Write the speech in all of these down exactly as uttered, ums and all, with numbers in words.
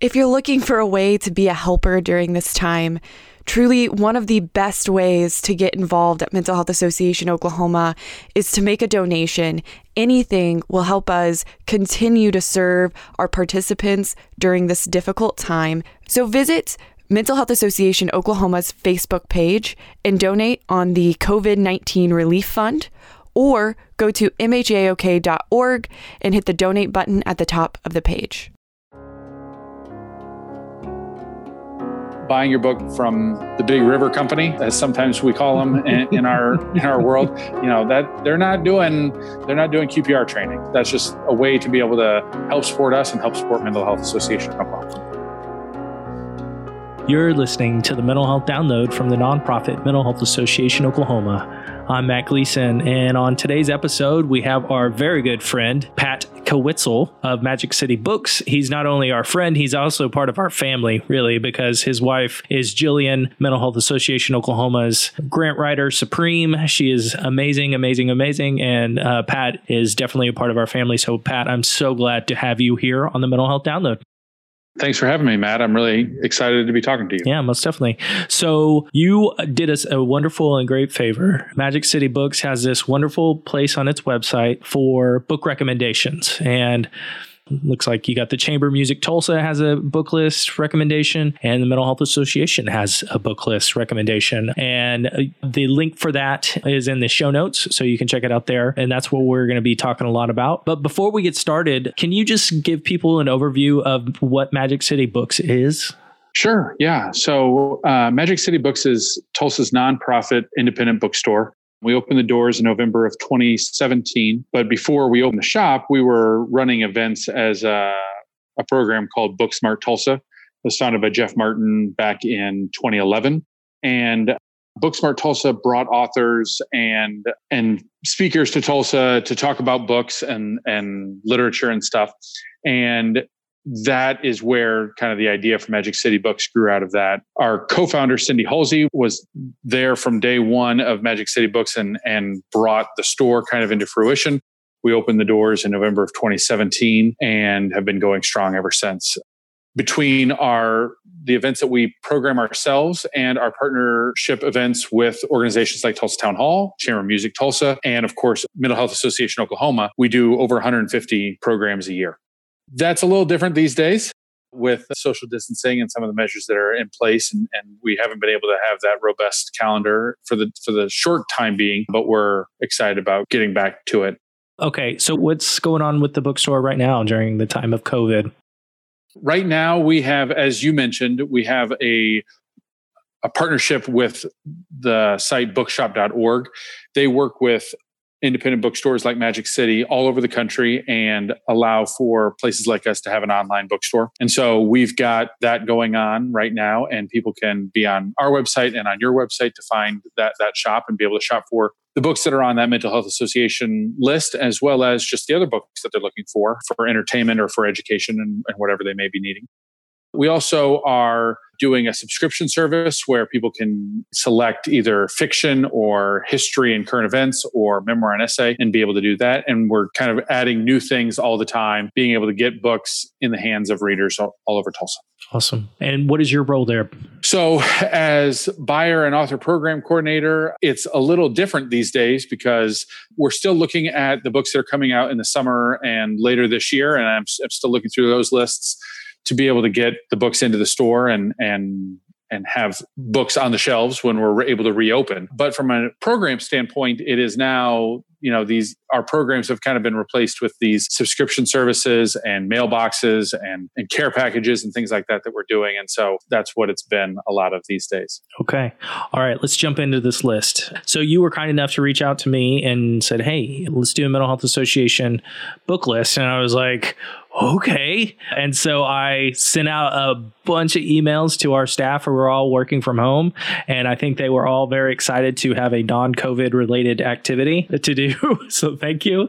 If you're looking for a way to be a helper during this time, truly one of the best ways to get involved at Mental Health Association Oklahoma is to make a donation. Anything will help us continue to serve our participants during this difficult time. So visit Mental Health Association Oklahoma's Facebook page and donate on the COVID nineteen Relief Fund, or go to m h a o k dot org and hit the donate button at the top of the page. Buying your book from the Big River Company, as sometimes we call them in, in our in our world, you know, that they're not doing they're not doing Q P R training. That's just a way to be able to help support us and help support Mental Health Association Oklahoma. You're listening to the Mental Health Download from the nonprofit Mental Health Association Oklahoma. I'm Matt Gleason, and on today's episode, we have our very good friend, Pat Kowitzel of Magic City Books. He's not only our friend, he's also part of our family, really, because his wife is Jillian, Mental Health Association Oklahoma's grant writer supreme. She is amazing, amazing, amazing, and uh, Pat is definitely a part of our family. So, Pat, I'm so glad to have you here on the Mental Health Download. Thanks for having me, Matt. I'm really excited to be talking to you. Yeah, most definitely. So you did us a wonderful and great favor. Magic City Books has this wonderful place on its website for book recommendations. And looks like you got the Chamber Music Tulsa has a book list recommendation, and the Mental Health Association has a book list recommendation. And the link for that is in the show notes, so you can check it out there. And that's what we're going to be talking a lot about. But before we get started, can you just give people an overview of what Magic City Books is? Sure. Yeah. So uh, Magic City Books is Tulsa's nonprofit independent bookstore. We opened the doors in November of twenty seventeen, but before we opened the shop, we were running events as a, a program called Booksmart Tulsa. It was founded by Jeff Martin back in twenty eleven, and Booksmart Tulsa brought authors and and speakers to Tulsa to talk about books and and literature and stuff. And that is where kind of the idea for Magic City Books grew out of that. Our co-founder, Cindy Halsey, was there from day one of Magic City Books and, and brought the store kind of into fruition. We opened the doors in November of twenty seventeen and have been going strong ever since. Between our the events that we program ourselves and our partnership events with organizations like Tulsa Town Hall, Chamber of Music Tulsa, and of course, Mental Health Association Oklahoma, we do over one hundred fifty programs a year. That's a little different these days with social distancing and some of the measures that are in place. And, and we haven't been able to have that robust calendar for the for the short time being, but we're excited about getting back to it. Okay. So what's going on with the bookstore right now during the time of COVID? Right now, we have, as you mentioned, we have a a partnership with the site bookshop dot org. They work with independent bookstores like Magic City all over the country and allow for places like us to have an online bookstore. And so we've got that going on right now, and people can be on our website and on your website to find that that shop and be able to shop for the books that are on that Mental Health Association list, as well as just the other books that they're looking for, for entertainment or for education and, and whatever they may be needing. We also are doing a subscription service where people can select either fiction or history and current events or memoir and essay and be able to do that. And we're kind of adding new things all the time, being able to get books in the hands of readers all, all over Tulsa. Awesome. And what is your role there? So as buyer and author program coordinator, it's a little different these days because we're still looking at the books that are coming out in the summer and later this year. And I'm, I'm still looking through those lists to be able to get the books into the store and and and have books on the shelves when we're able to reopen. But from a program standpoint, it is now, you know, these our programs have kind of been replaced with these subscription services and mailboxes and, and care packages and things like that that we're doing. And so that's what it's been a lot of these days. Okay. All right. Let's jump into this list. So you were kind enough to reach out to me and said, hey, let's do a Mental Health Association book list. And I was like, okay. And so I sent out a bunch of emails to our staff who were all working from home. And I think they were all very excited to have a non-COVID related activity to do. So thank you.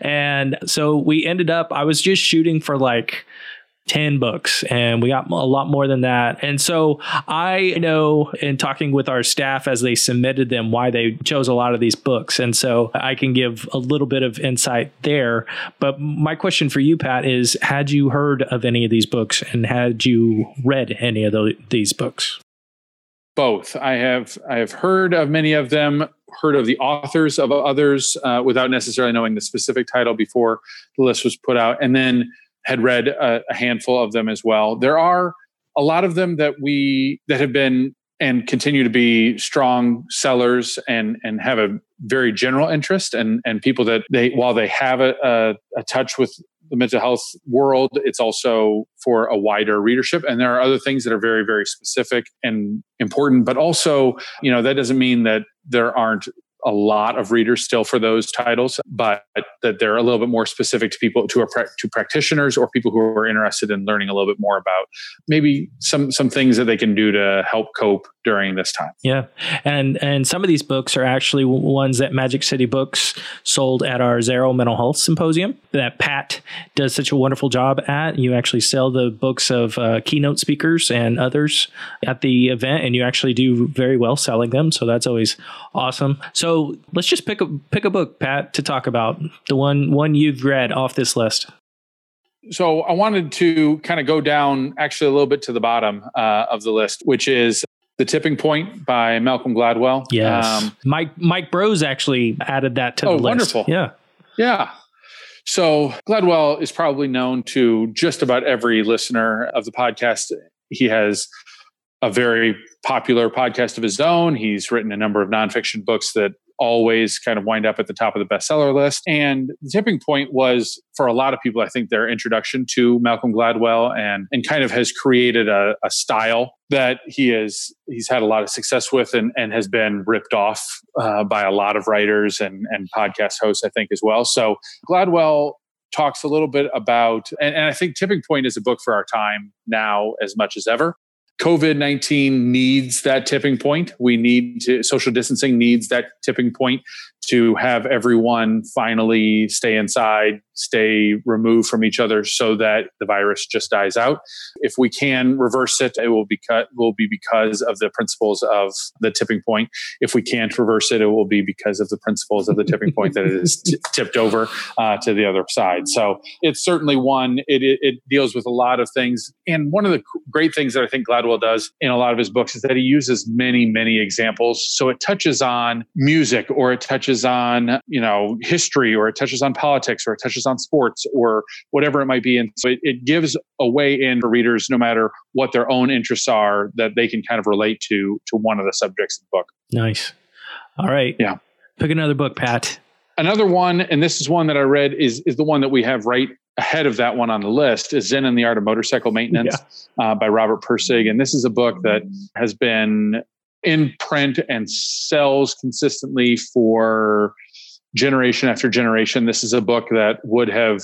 And so we ended up, I was just shooting for like ten books, and we got a lot more than that. And so I know in talking with our staff as they submitted them, why they chose a lot of these books. And so I can give a little bit of insight there. But my question for you, Pat, is had you heard of any of these books and had you read any of the, these books? Both. I have I have heard of many of them, heard of the authors of others uh, without necessarily knowing the specific title before the list was put out, and then had read a, a handful of them as well. There are a lot of them that we that have been and continue to be strong sellers and and have a very general interest, and and people that they while they have a, a, a touch with the mental health world, it's also for a wider readership. And there are other things that are very, very specific and important, but also, you know, that doesn't mean that there aren't a lot of readers still for those titles, but that they're a little bit more specific to people, to, a, to practitioners or people who are interested in learning a little bit more about maybe some, some things that they can do to help cope during this time. Yeah. And, and some of these books are actually ones that Magic City Books sold at our Zero Mental Health Symposium that Pat does such a wonderful job at. You actually sell the books of uh, keynote speakers and others at the event, and you actually do very well selling them. So that's always awesome. So So let's just pick a pick a book, Pat, to talk about, the one one you've read off this list. So I wanted to kind of go down actually a little bit to the bottom uh, of the list, which is The Tipping Point by Malcolm Gladwell. Yes, um, Mike Mike Brose actually added that to oh, the list. Oh, wonderful! Yeah, yeah. So Gladwell is probably known to just about every listener of the podcast. He has a very popular podcast of his own. He's written a number of nonfiction books that always kind of wind up at the top of the bestseller list. And The Tipping Point was, for a lot of people, I think, their introduction to Malcolm Gladwell, and and kind of has created a, a style that he is he's had a lot of success with, and and has been ripped off uh, by a lot of writers and and podcast hosts, I think, as well. So Gladwell talks a little bit about, and, and I think Tipping Point is a book for our time now as much as ever. COVID nineteen needs that tipping point. We need to, social distancing needs that tipping point to have everyone finally stay inside, stay removed from each other so that the virus just dies out. If we can reverse it, it will be, will be because of the principles of The Tipping Point. If we can't reverse it, it will be because of the principles of The Tipping Point that it is t- tipped over uh, to the other side. So it's certainly one, it, it, it deals with a lot of things. And one of the great things that I think Gladwell does in a lot of his books is that he uses many, many examples. So it touches on music, or it touches on, you know, history, or it touches on politics, or it touches on sports, or whatever it might be. And so it, it gives a way in for readers, no matter what their own interests are, that they can kind of relate to to one of the subjects of the book. Nice. All right. Yeah. Pick another book, Pat. Another one, and this is one that I read, is is the one that we have right ahead of that one on the list, is Zen and the Art of Motorcycle Maintenance yeah. uh, by Robert Pirsig. And this is a book that has been in print and sells consistently for generation after generation. This is a book that would have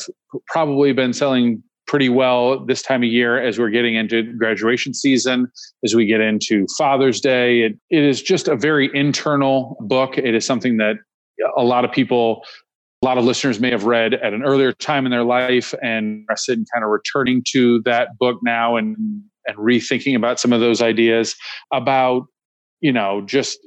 probably been selling pretty well this time of year as we're getting into graduation season, as we get into Father's Day. It, it is just a very internal book. It is something that a lot of people, a lot of listeners may have read at an earlier time in their life, and are sitting kind of returning to that book now and, and rethinking about some of those ideas about, you know, just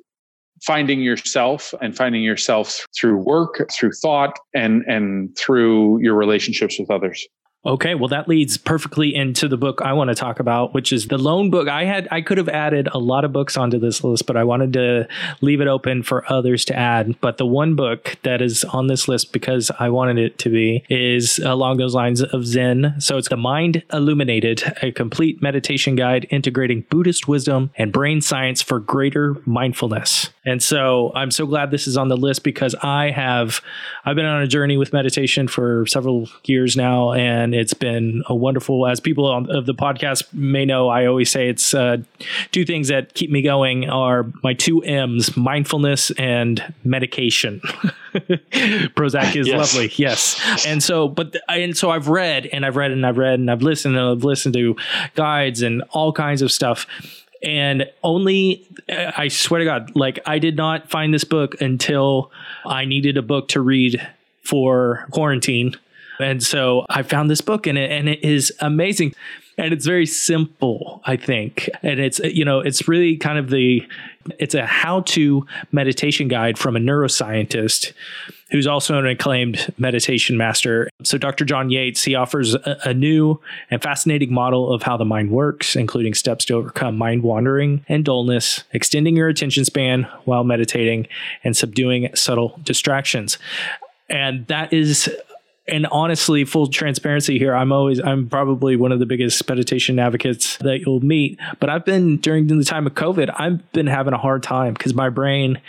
finding yourself and finding yourself through work, through thought, and and through your relationships with others. Okay, well, that leads perfectly into the book I want to talk about, which is the lone book. I had I could have added a lot of books onto this list, but I wanted to leave it open for others to add. But the one book that is on this list, because I wanted it to be, is along those lines of Zen. So it's The Mind Illuminated, a complete meditation guide integrating Buddhist wisdom and brain science for greater mindfulness. And so I'm so glad this is on the list, because I have I've been on a journey with meditation for several years now, and And it's been a wonderful, as people on, of the podcast may know, I always say it's uh, two things that keep me going are my two M's, mindfulness and medication. Prozac is yes. lovely. Yes. And so, but, and so I've read and I've read and I've read and I've listened and I've listened to guides and all kinds of stuff. And only, I swear to God, like I did not find this book until I needed a book to read for quarantine. And so I found this book and it, and it is amazing. And it's very simple, I think. And it's, you know, it's really kind of the, it's a how-to meditation guide from a neuroscientist who's also an acclaimed meditation master. So Doctor John Yates, he offers a, a new and fascinating model of how the mind works, including steps to overcome mind wandering and dullness, extending your attention span while meditating, and subduing subtle distractions. And that is... And honestly, full transparency here, I'm always, I'm probably one of the biggest meditation advocates that you'll meet. But I've been, during the time of COVID, I've been having a hard time because my brain,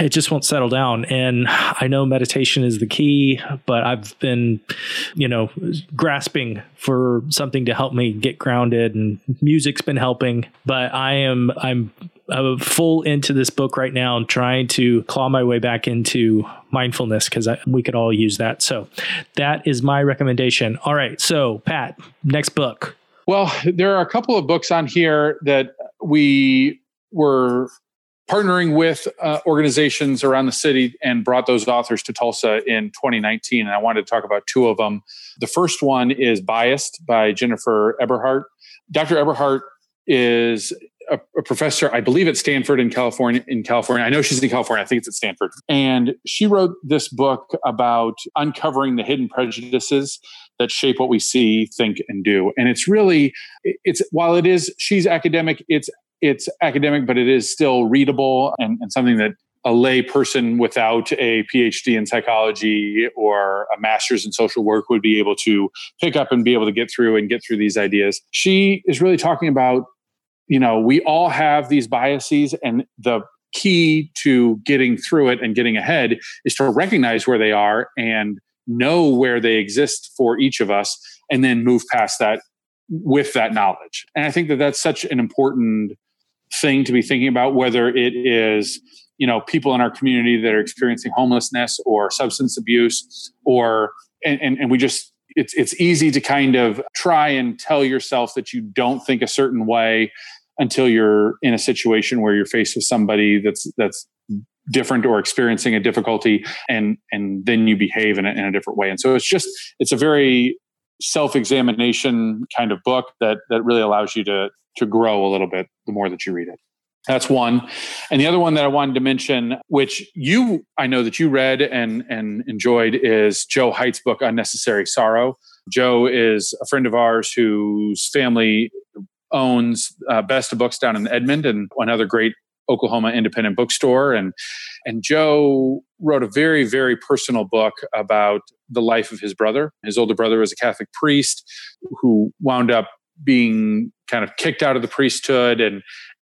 it just won't settle down. And I know meditation is the key, but I've been, you know, grasping for something to help me get grounded, and music's been helping. But I am, I'm, I'm full into this book right now and trying to claw my way back into mindfulness because we could all use that. So that is my recommendation. All right. So Pat, next book. Well, there are a couple of books on here that we were partnering with uh, organizations around the city and brought those authors to Tulsa in twenty nineteen. And I wanted to talk about two of them. The first one is Biased by Jennifer Eberhardt. Doctor Eberhardt is a professor, I believe at Stanford in California, in California. I know she's in California. I think it's at Stanford. And she wrote this book about uncovering the hidden prejudices that shape what we see, think, and do. And it's really, it's, while it is, she's academic, it's, it's academic, but it is still readable and, and something that a lay person without a P H D in psychology or a master's in social work would be able to pick up and be able to get through and get through these ideas. She is really talking about, you know, we all have these biases, and the key to getting through it and getting ahead is to recognize where they are and know where they exist for each of us, and then move past that with that knowledge. And I think that that's such an important thing to be thinking about, whether it is, you know, people in our community that are experiencing homelessness or substance abuse, or, and, and, and we just, It's it's easy to kind of try and tell yourself that you don't think a certain way until you're in a situation where you're faced with somebody that's that's different or experiencing a difficulty, and and then you behave in a, in a different way. And so it's just, it's a very self-examination kind of book that that really allows you to to grow a little bit the more that you read it. That's one. And the other one that I wanted to mention, which you, I know that you read and, and enjoyed, is Joe Height's book, Unnecessary Sorrow. Joe is a friend of ours whose family owns uh, Best of Books down in Edmond and another great Oklahoma independent bookstore. And, and Joe wrote a very, very personal book about the life of his brother. His older brother was a Catholic priest who wound up being kind of kicked out of the priesthood and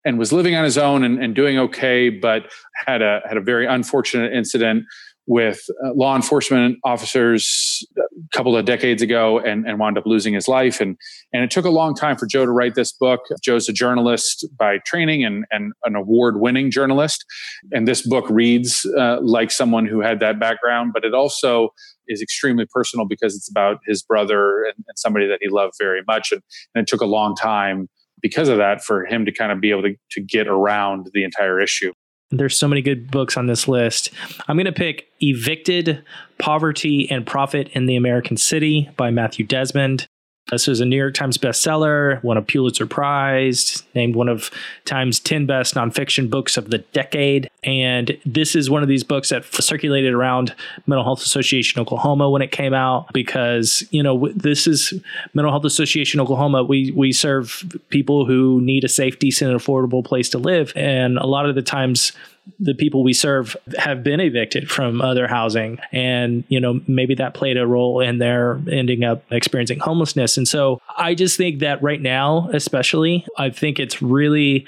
and was living on his own and, and doing okay, but had a had a very unfortunate incident with uh, law enforcement officers a couple of decades ago, and, and wound up losing his life. And and it took a long time for Joe to write this book. Joe's a journalist by training and, and an award-winning journalist. And this book reads uh, like someone who had that background, but it also is extremely personal because it's about his brother and, and somebody that he loved very much. And, and it took a long time because of that for him to kind of be able to, to get around the entire issue. There's so many good books on this list. I'm going to pick Evicted: Poverty and Profit in the American City by Matthew Desmond. This was a New York Times bestseller, won a Pulitzer Prize, named one of Time's ten best nonfiction books of the decade. And this is one of these books that circulated around Mental Health Association Oklahoma when it came out, because, you know, this is Mental Health Association Oklahoma. We we serve people who need a safe, decent, and affordable place to live. And a lot of the times, the people we serve have been evicted from other housing. And, you know, maybe that played a role in their ending up experiencing homelessness. And so I just think that right now, especially, I think it's really,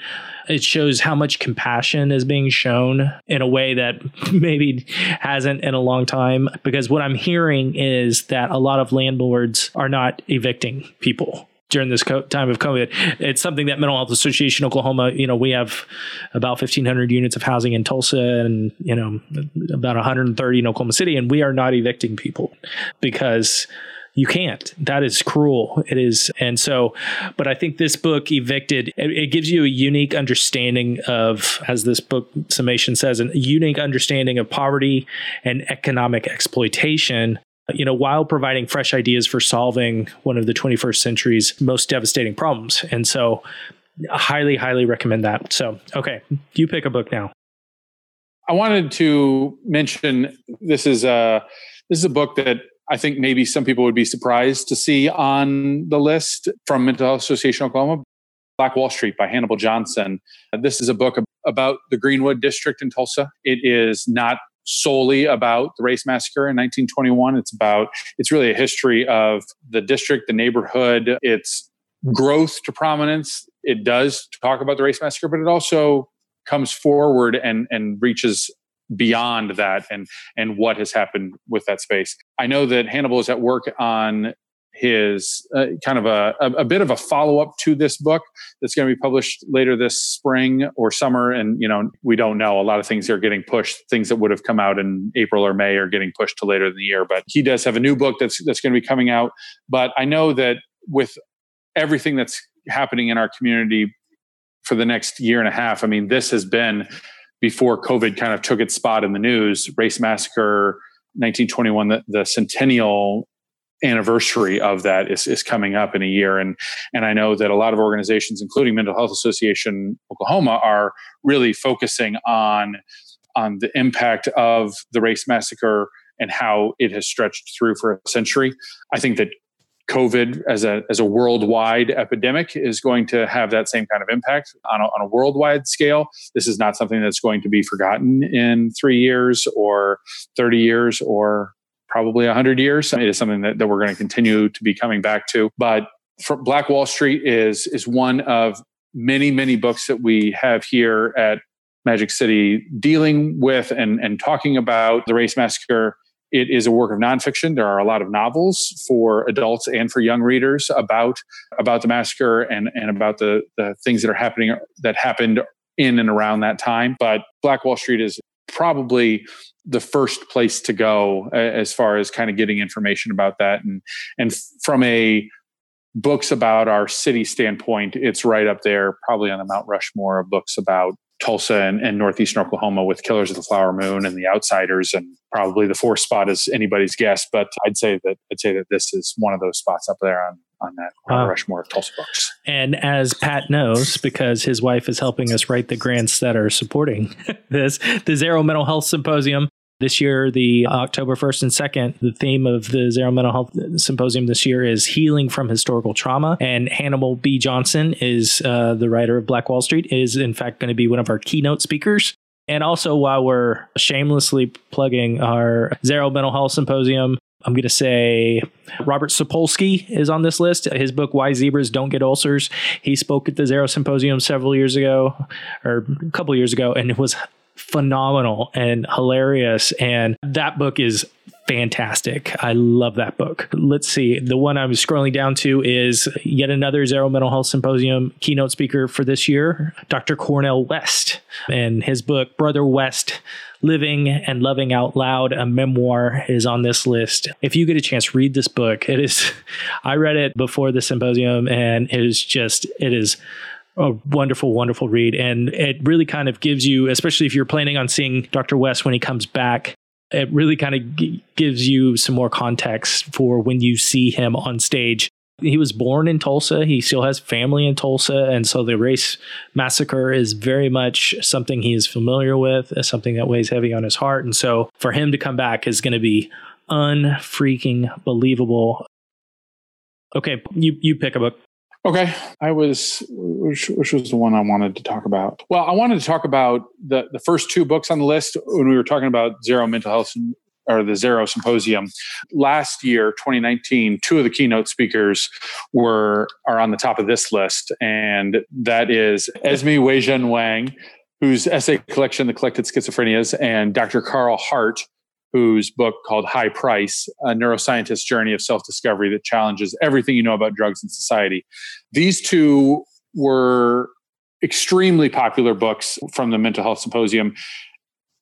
it shows how much compassion is being shown in a way that maybe hasn't in a long time. Because what I'm hearing is that a lot of landlords are not evicting people during this co- time of COVID. It's something that Mental Health Association Oklahoma, you know, we have about fifteen hundred units of housing in Tulsa and, you know, about one hundred thirty in Oklahoma City. And we are not evicting people because you can't. That is cruel. It is. And so, but I think this book, Evicted, it, it gives you a unique understanding of, as this book summation says, a unique understanding of poverty and economic exploitation you know, while providing fresh ideas for solving one of the twenty-first century's most devastating problems. And so I highly, highly recommend that. So, okay, you pick a book now. I wanted to mention, this is a, this is a book that I think maybe some people would be surprised to see on the list from Mental Health Association Oklahoma, Black Wall Street by Hannibal Johnson. This is a book about the Greenwood District in Tulsa. It is not solely about the race massacre in nineteen twenty-one. It's about, it's really a history of the district, the neighborhood, its growth to prominence. It does talk about the race massacre, but it also comes forward and, and reaches beyond that and, and what has happened with that space. I know that Hannibal is at work on his uh, kind of a, a, a bit of a follow-up to this book that's going to be published later this spring or summer. And, you know, we don't know. A lot of things are getting pushed. Things that would have come out in April or May are getting pushed to later in the year. But he does have a new book that's that's going to be coming out. But I know that with everything that's happening in our community for the next year and a half, I mean, this has been, before COVID kind of took its spot in the news, race massacre, nineteen twenty-one, the, the centennial anniversary of that is, is coming up in a year. And, and I know that a lot of organizations, including Mental Health Association Oklahoma, are really focusing on, on the impact of the race massacre and how it has stretched through for a century. I think that COVID as a, as a worldwide epidemic is going to have that same kind of impact on a, on a worldwide scale. This is not something that's going to be forgotten in three years or thirty years or probably one hundred years. It is something that, that we're going to continue to be coming back to. But for Black Wall Street is, is one of many, many books that we have here at Magic City dealing with and, and talking about the race massacre. It is a work of nonfiction. There are a lot of novels for adults and for young readers about, about the massacre and, and about the, the things that are happening, that happened in and around that time. But Black Wall Street is probably the first place to go as far as kind of getting information about that. And, and from a books about our city standpoint, it's right up there, probably on the Mount Rushmore of books about Tulsa and, and northeastern Oklahoma, with Killers of the Flower Moon and The Outsiders, and probably the fourth spot is anybody's guess. But I'd say that I'd say that this is one of those spots up there on on that uh, Rushmore of Tulsa books. And as Pat knows, because his wife is helping us write the grants that are supporting this, the Zero Mental Health Symposium this year, the October first and second, the theme of the Zero Mental Health Symposium this year is healing from historical trauma. And Hannibal B. Johnson is uh, the writer of Black Wall Street, is in fact going to be one of our keynote speakers. And also, while we're shamelessly plugging our Zero Mental Health Symposium, I'm going to say Robert Sapolsky is on this list. His book, Why Zebras Don't Get Ulcers. He spoke at the Zero Symposium several years ago or a couple years ago, and it was phenomenal and hilarious. And that book is fantastic. I love that book. Let's see. The one I'm scrolling down to is yet another Zero Mental Health Symposium keynote speaker for this year, Doctor Cornel West, and his book, Brother West, Living and Loving Out Loud, a memoir, is on this list. If you get a chance, read this book. It is, I read it before the symposium, and it is just, it is a wonderful, wonderful read. And it really kind of gives you, especially if you're planning on seeing Doctor West when he comes back, it really kind of g- gives you some more context for when you see him on stage. He was born in Tulsa. He still has family in Tulsa. And so the race massacre is very much something he is familiar with, something that weighs heavy on his heart. And so for him to come back is going to be unfreaking believable. Okay, you, you pick a book. Okay, I was, which, which was the one I wanted to talk about? Well, I wanted to talk about the, the first two books on the list when we were talking about Zero Mental Health or the Zero Symposium. Last year, twenty nineteen, two of the keynote speakers were are on the top of this list, and that is Esme Weijin Wang, whose essay collection, The Collected Schizophrenias, and Doctor Carl Hart, whose book called High Price, A Neuroscientist's Journey of Self-Discovery That Challenges Everything You Know About Drugs and Society. These two were extremely popular books from the Mental Health Symposium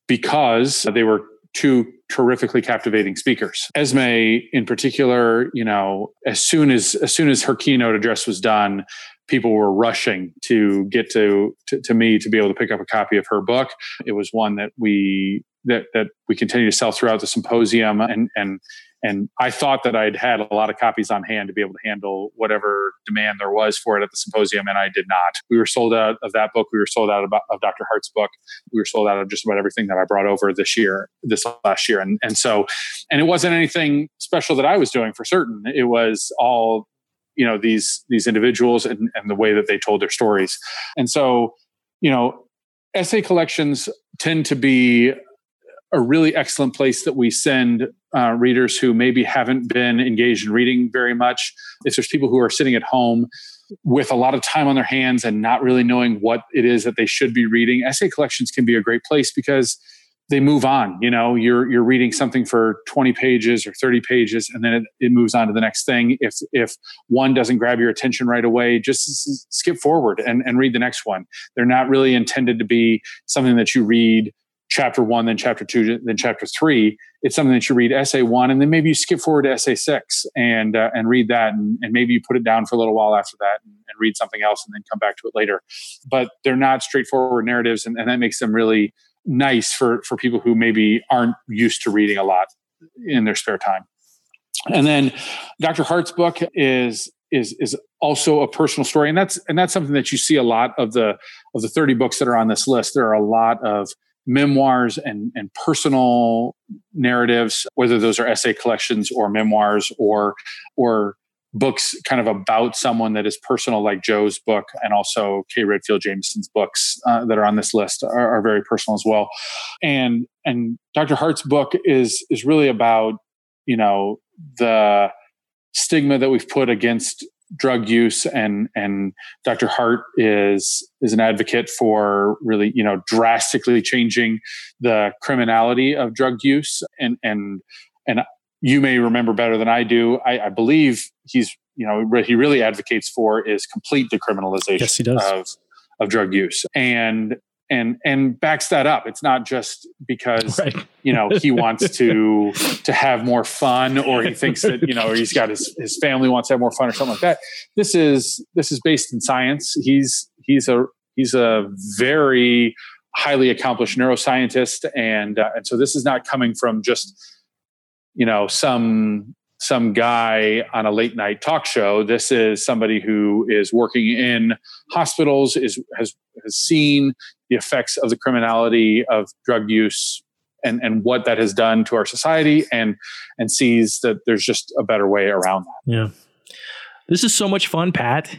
because they were two terrifically captivating speakers. Esme, in particular, you know, as soon as as soon as her keynote address was done, people were rushing to get to, to, to me to be able to pick up a copy of her book. It was one that we that that we continue to sell throughout the symposium and and And I thought that I'd had a lot of copies on hand to be able to handle whatever demand there was for it at the symposium, and I did not. We were sold out of that book. We were sold out of, of Doctor Hart's book. We were sold out of just about everything that I brought over this year, this last year. And and so, and it wasn't anything special that I was doing for certain. It was all, you know, these these individuals and, and the way that they told their stories. And so, you know, essay collections tend to be a really excellent place that we send uh, readers who maybe haven't been engaged in reading very much. If there's people who are sitting at home with a lot of time on their hands and not really knowing what it is that they should be reading, essay collections can be a great place because they move on. You know, you're you're reading something for twenty pages or thirty pages, and then it, it moves on to the next thing. If if one doesn't grab your attention right away, just skip forward and, and read the next one. They're not really intended to be something that you read chapter one, then chapter two, then chapter three. It's something that you read essay one, and then maybe you skip forward to essay six and uh, and read that, and, and maybe you put it down for a little while after that and, and read something else, and then come back to it later. But they're not straightforward narratives, and, and that makes them really nice for for people who maybe aren't used to reading a lot in their spare time. And then Doctor Hart's book is is is also a personal story, and that's and that's something that you see a lot of the of the thirty books that are on this list. There are a lot of memoirs and, and personal narratives, whether those are essay collections or memoirs or or books kind of about someone that is personal, like Joe's book, and also Kay Redfield Jameson's books uh, that are on this list are, are very personal as well. And and Doctor Hart's book is is really about, you know, the stigma that we've put against drug use, and and Doctor Hart is is an advocate for really, you know, drastically changing the criminality of drug use. And and and you may remember better than I do. I, I believe he's, you know, what he really advocates for is complete decriminalization yes, he does. of of drug use, and and and backs that up. It's not just because right. you know he wants to to have more fun, or he thinks that, you know, or he's got his, his family wants to have more fun or something like that. This is this is based in science. He's he's a he's a very highly accomplished neuroscientist, and uh, and so this is not coming from just, you know, some some guy on a late night talk show. This is somebody who is working in hospitals, is has has seen the effects of the criminality of drug use and, and what that has done to our society, and and sees that there's just a better way around that. Yeah. This is so much fun, Pat.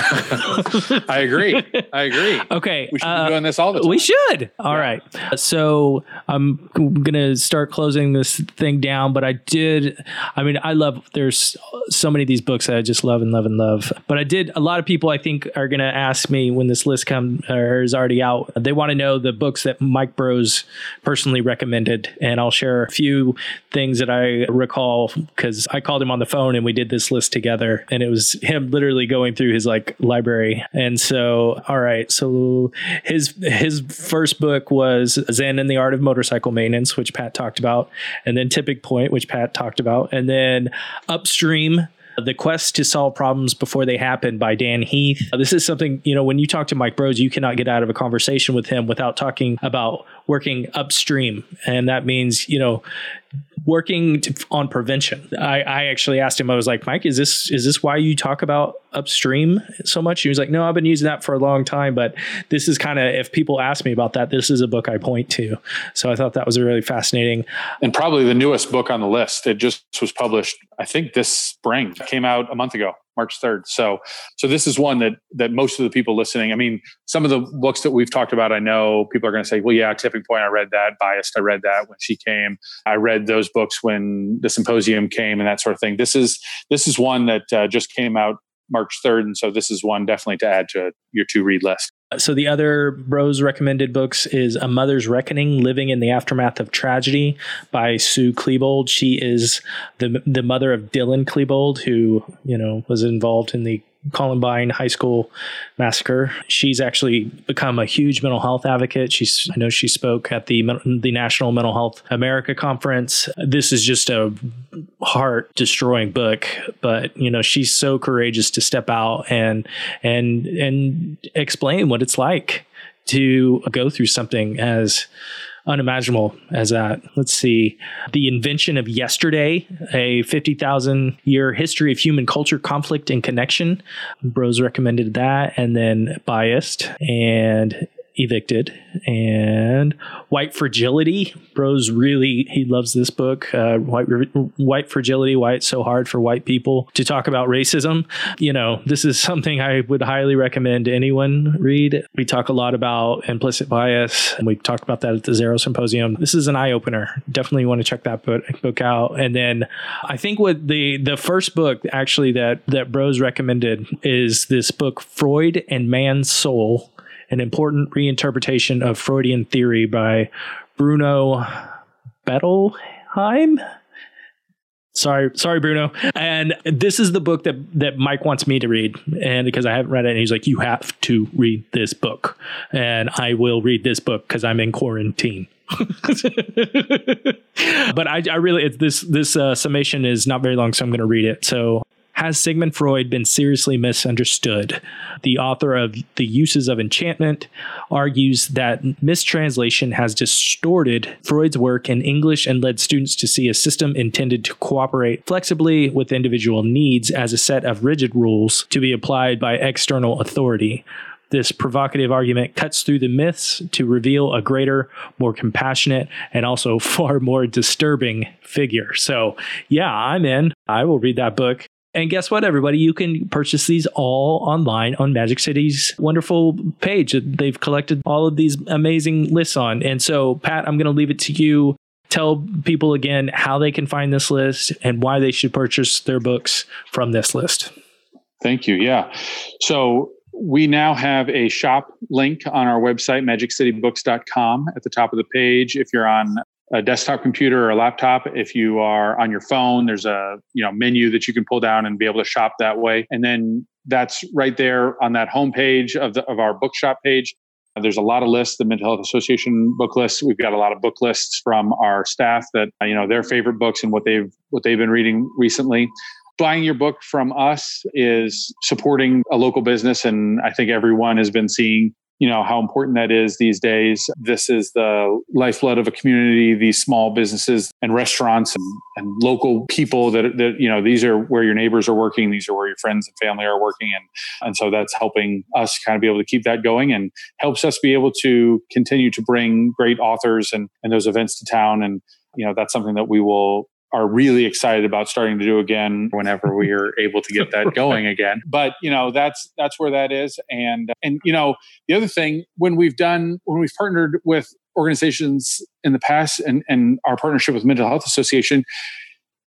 I agree. I agree. Okay. We should uh, be doing this all the time. We should. All yeah. right. So I'm going to start closing this thing down, but I did, I mean, I love, there's so many of these books that I just love and love and love, but I did, a lot of people I think are going to ask me when this list comes or is already out, they want to know the books that Mike Brose personally recommended. And I'll share a few things that I recall because I called him on the phone and we did this list together, and it was him literally going through his like library. And so, all right. So his, his first book was Zen and the Art of Motorcycle Maintenance, which Pat talked about. And then Tipping Point, which Pat talked about. And then Upstream, The Quest to Solve Problems Before They Happen by Dan Heath. This is something, you know, when you talk to Mike Brose, you cannot get out of a conversation with him without talking about working upstream. And that means, you know, working t- on prevention. I, I actually asked him, I was like, Mike, is this is this why you talk about upstream so much? He was like, no, I've been using that for a long time, but this is kind of, if people ask me about that, this is a book I point to. So I thought that was really fascinating. And probably the newest book on the list. It just was published, I think, this spring. It came out a month ago, March third. So so this is one that that most of the people listening, I mean, some of the books that we've talked about, I know people are going to say, well, yeah, Tipping Point, I read that. Biased, I read that when she came. I read those books when the symposium came and that sort of thing. This is this is one that uh, just came out March third. And so this is one definitely to add to your to-read list. So the other Brose recommended books is A Mother's Reckoning, Living in the Aftermath of Tragedy by Sue Klebold. She is the the mother of Dylan Klebold, who, you know, was involved in the Columbine High School massacre. She's actually become a huge mental health advocate. She's, I know she spoke at the the National Mental Health America Conference. This is just a heart-destroying book, but you know, she's so courageous to step out and and and explain what it's like to go through something as unimaginable as that. Let's see. The Invention of Yesterday, a fifty thousand year history of human culture, conflict, and connection. Bros recommended that. And then Biased and Evicted and White Fragility. Bros really, he loves this book. Uh, White White Fragility, why it's so hard for white people to talk about racism. You know, this is something I would highly recommend anyone read. We talk a lot about implicit bias, and we talked about that at the Zero Symposium. This is an eye opener. Definitely want to check that book out. And then I think what the the first book actually that that Bros recommended is this book, Freud and Man's Soul. An Important Reinterpretation of Freudian Theory by Bruno Bettelheim. Sorry, sorry, Bruno. And this is the book that, that Mike wants me to read, and because I haven't read it, and he's like, you have to read this book. And I will read this book because I'm in quarantine. But I, I really, it's this, this uh, summation is not very long, so I'm going to read it. So, Has Sigmund Freud Been Seriously Misunderstood? The author of The Uses of Enchantment argues that mistranslation has distorted Freud's work in English and led students to see a system intended to cooperate flexibly with individual needs as a set of rigid rules to be applied by external authority. This provocative argument cuts through the myths to reveal a greater, more compassionate, and also far more disturbing figure. So, yeah, I'm in. I will read that book. And guess what, everybody? You can purchase these all online on Magic City's wonderful page that they've collected all of these amazing lists on. And so, Pat, I'm going to leave it to you. Tell people again how they can find this list and why they should purchase their books from this list. Thank you. Yeah. So we now have a shop link on our website, magic city books dot com, at the top of the page. If you're on a desktop computer or a laptop. If you are on your phone, there's a you know menu that you can pull down and be able to shop that way. And then that's right there on that homepage of the of our bookshop page. There's a lot of lists, the Mental Health Association book lists. We've got a lot of book lists from our staff that you know their favorite books and what they've what they've been reading recently. Buying your book from us is supporting a local business, and I think everyone has been seeing you know, how important that is these days. This is the lifeblood of a community, these small businesses and restaurants and, and local people that, that, you know, these are where your neighbors are working. These are where your friends and family are working. And, and so that's helping us kind of be able to keep that going and helps us be able to continue to bring great authors and, and those events to town. And, you know, that's something that we will are really excited about starting to do again whenever we are able to get that going again. But, you know, that's that's where that is. And, and you know, the other thing, when we've done, when we've partnered with organizations in the past and, and our partnership with Mental Health Association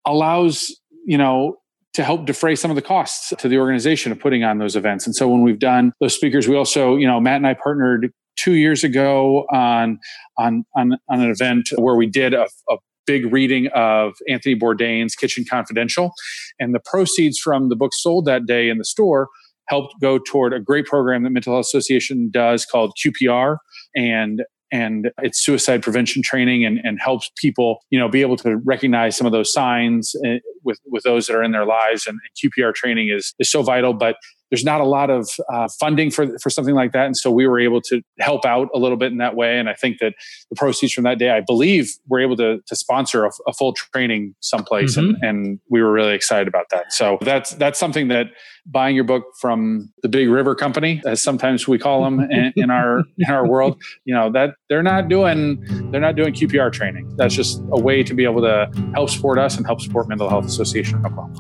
allows, you know, to help defray some of the costs to the organization of putting on those events. And so when we've done those speakers, we also, you know, Matt and I partnered two years ago on on on, on an event where we did a, a big reading of Anthony Bourdain's Kitchen Confidential. And the proceeds from the book sold that day in the store helped go toward a great program that Mental Health Association does called Q P R. And and it's suicide prevention training and, and helps people, you know, be able to recognize some of those signs with, with those that are in their lives. And, and Q P R training is, is so vital, but there's not a lot of uh, funding for, for something like that. And so we were able to help out a little bit in that way. And I think that the proceeds from that day, I believe, we're able to, to sponsor a, a full training someplace. Mm-hmm. And, and we were really excited about that. So that's that's something that buying your book from the Big River Company, as sometimes we call them in, in our in our world, you know, that they're not doing they're not doing Q P R training. That's just a way to be able to help support us and help support Mental Health Association Oklahoma.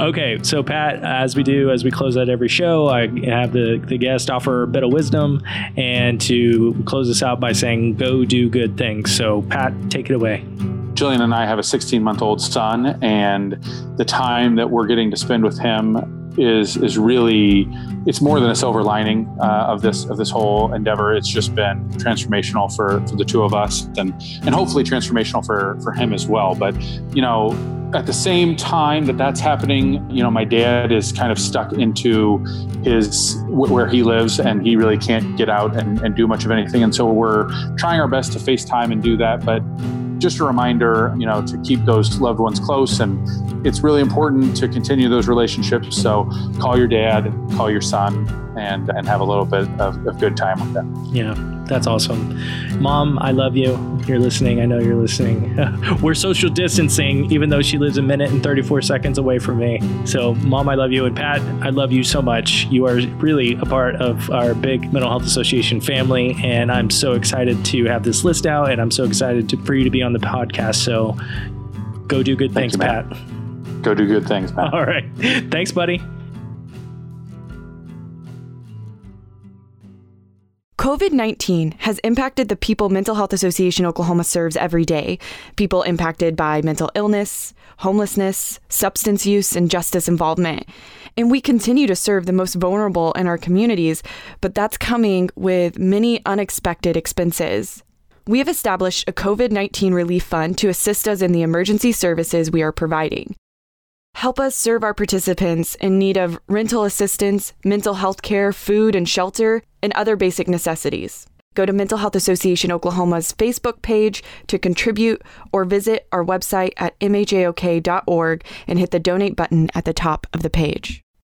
Okay, so Pat, as we do, as we close out every show, I have the, the guest offer a bit of wisdom and to close us out by saying, go do good things. So Pat, take it away. Jillian and I have a sixteen-month-old son, and the time that we're getting to spend with him is is really, it's more than a silver lining uh, of this of this whole endeavor. It's just been transformational for, for the two of us and, and hopefully transformational for, for him as well. But, you know, at the same time that that's happening, you know, my dad is kind of stuck into his where he lives, and he really can't get out and, and do much of anything. And so we're trying our best to FaceTime and do that. But just a reminder, you know, to keep those loved ones close. And it's really important to continue those relationships. So call your dad, call your son, and, and have a little bit of, of good time with them. Yeah. That's awesome. Mom, I love you. You're listening. I know you're listening. We're social distancing, even though she lives a minute and thirty-four seconds away from me. So, Mom, I love you. And Pat, I love you so much. You are really a part of our big Mental Health Association family. And I'm so excited to have this list out. And I'm so excited to, for you to be on the podcast. So go do good things, Pat. Go do good things, Pat. All right. Thanks, buddy. covid nineteen has impacted the people Mental Health Association Oklahoma serves every day. People impacted by mental illness, homelessness, substance use, and justice involvement. And we continue to serve the most vulnerable in our communities, but that's coming with many unexpected expenses. We have established a covid nineteen relief fund to assist us in the emergency services we are providing. Help us serve our participants in need of rental assistance, mental health care, food and shelter, and other basic necessities. Go to Mental Health Association Oklahoma's Facebook page to contribute or visit our website at m h a o k dot org and hit the donate button at the top of the page.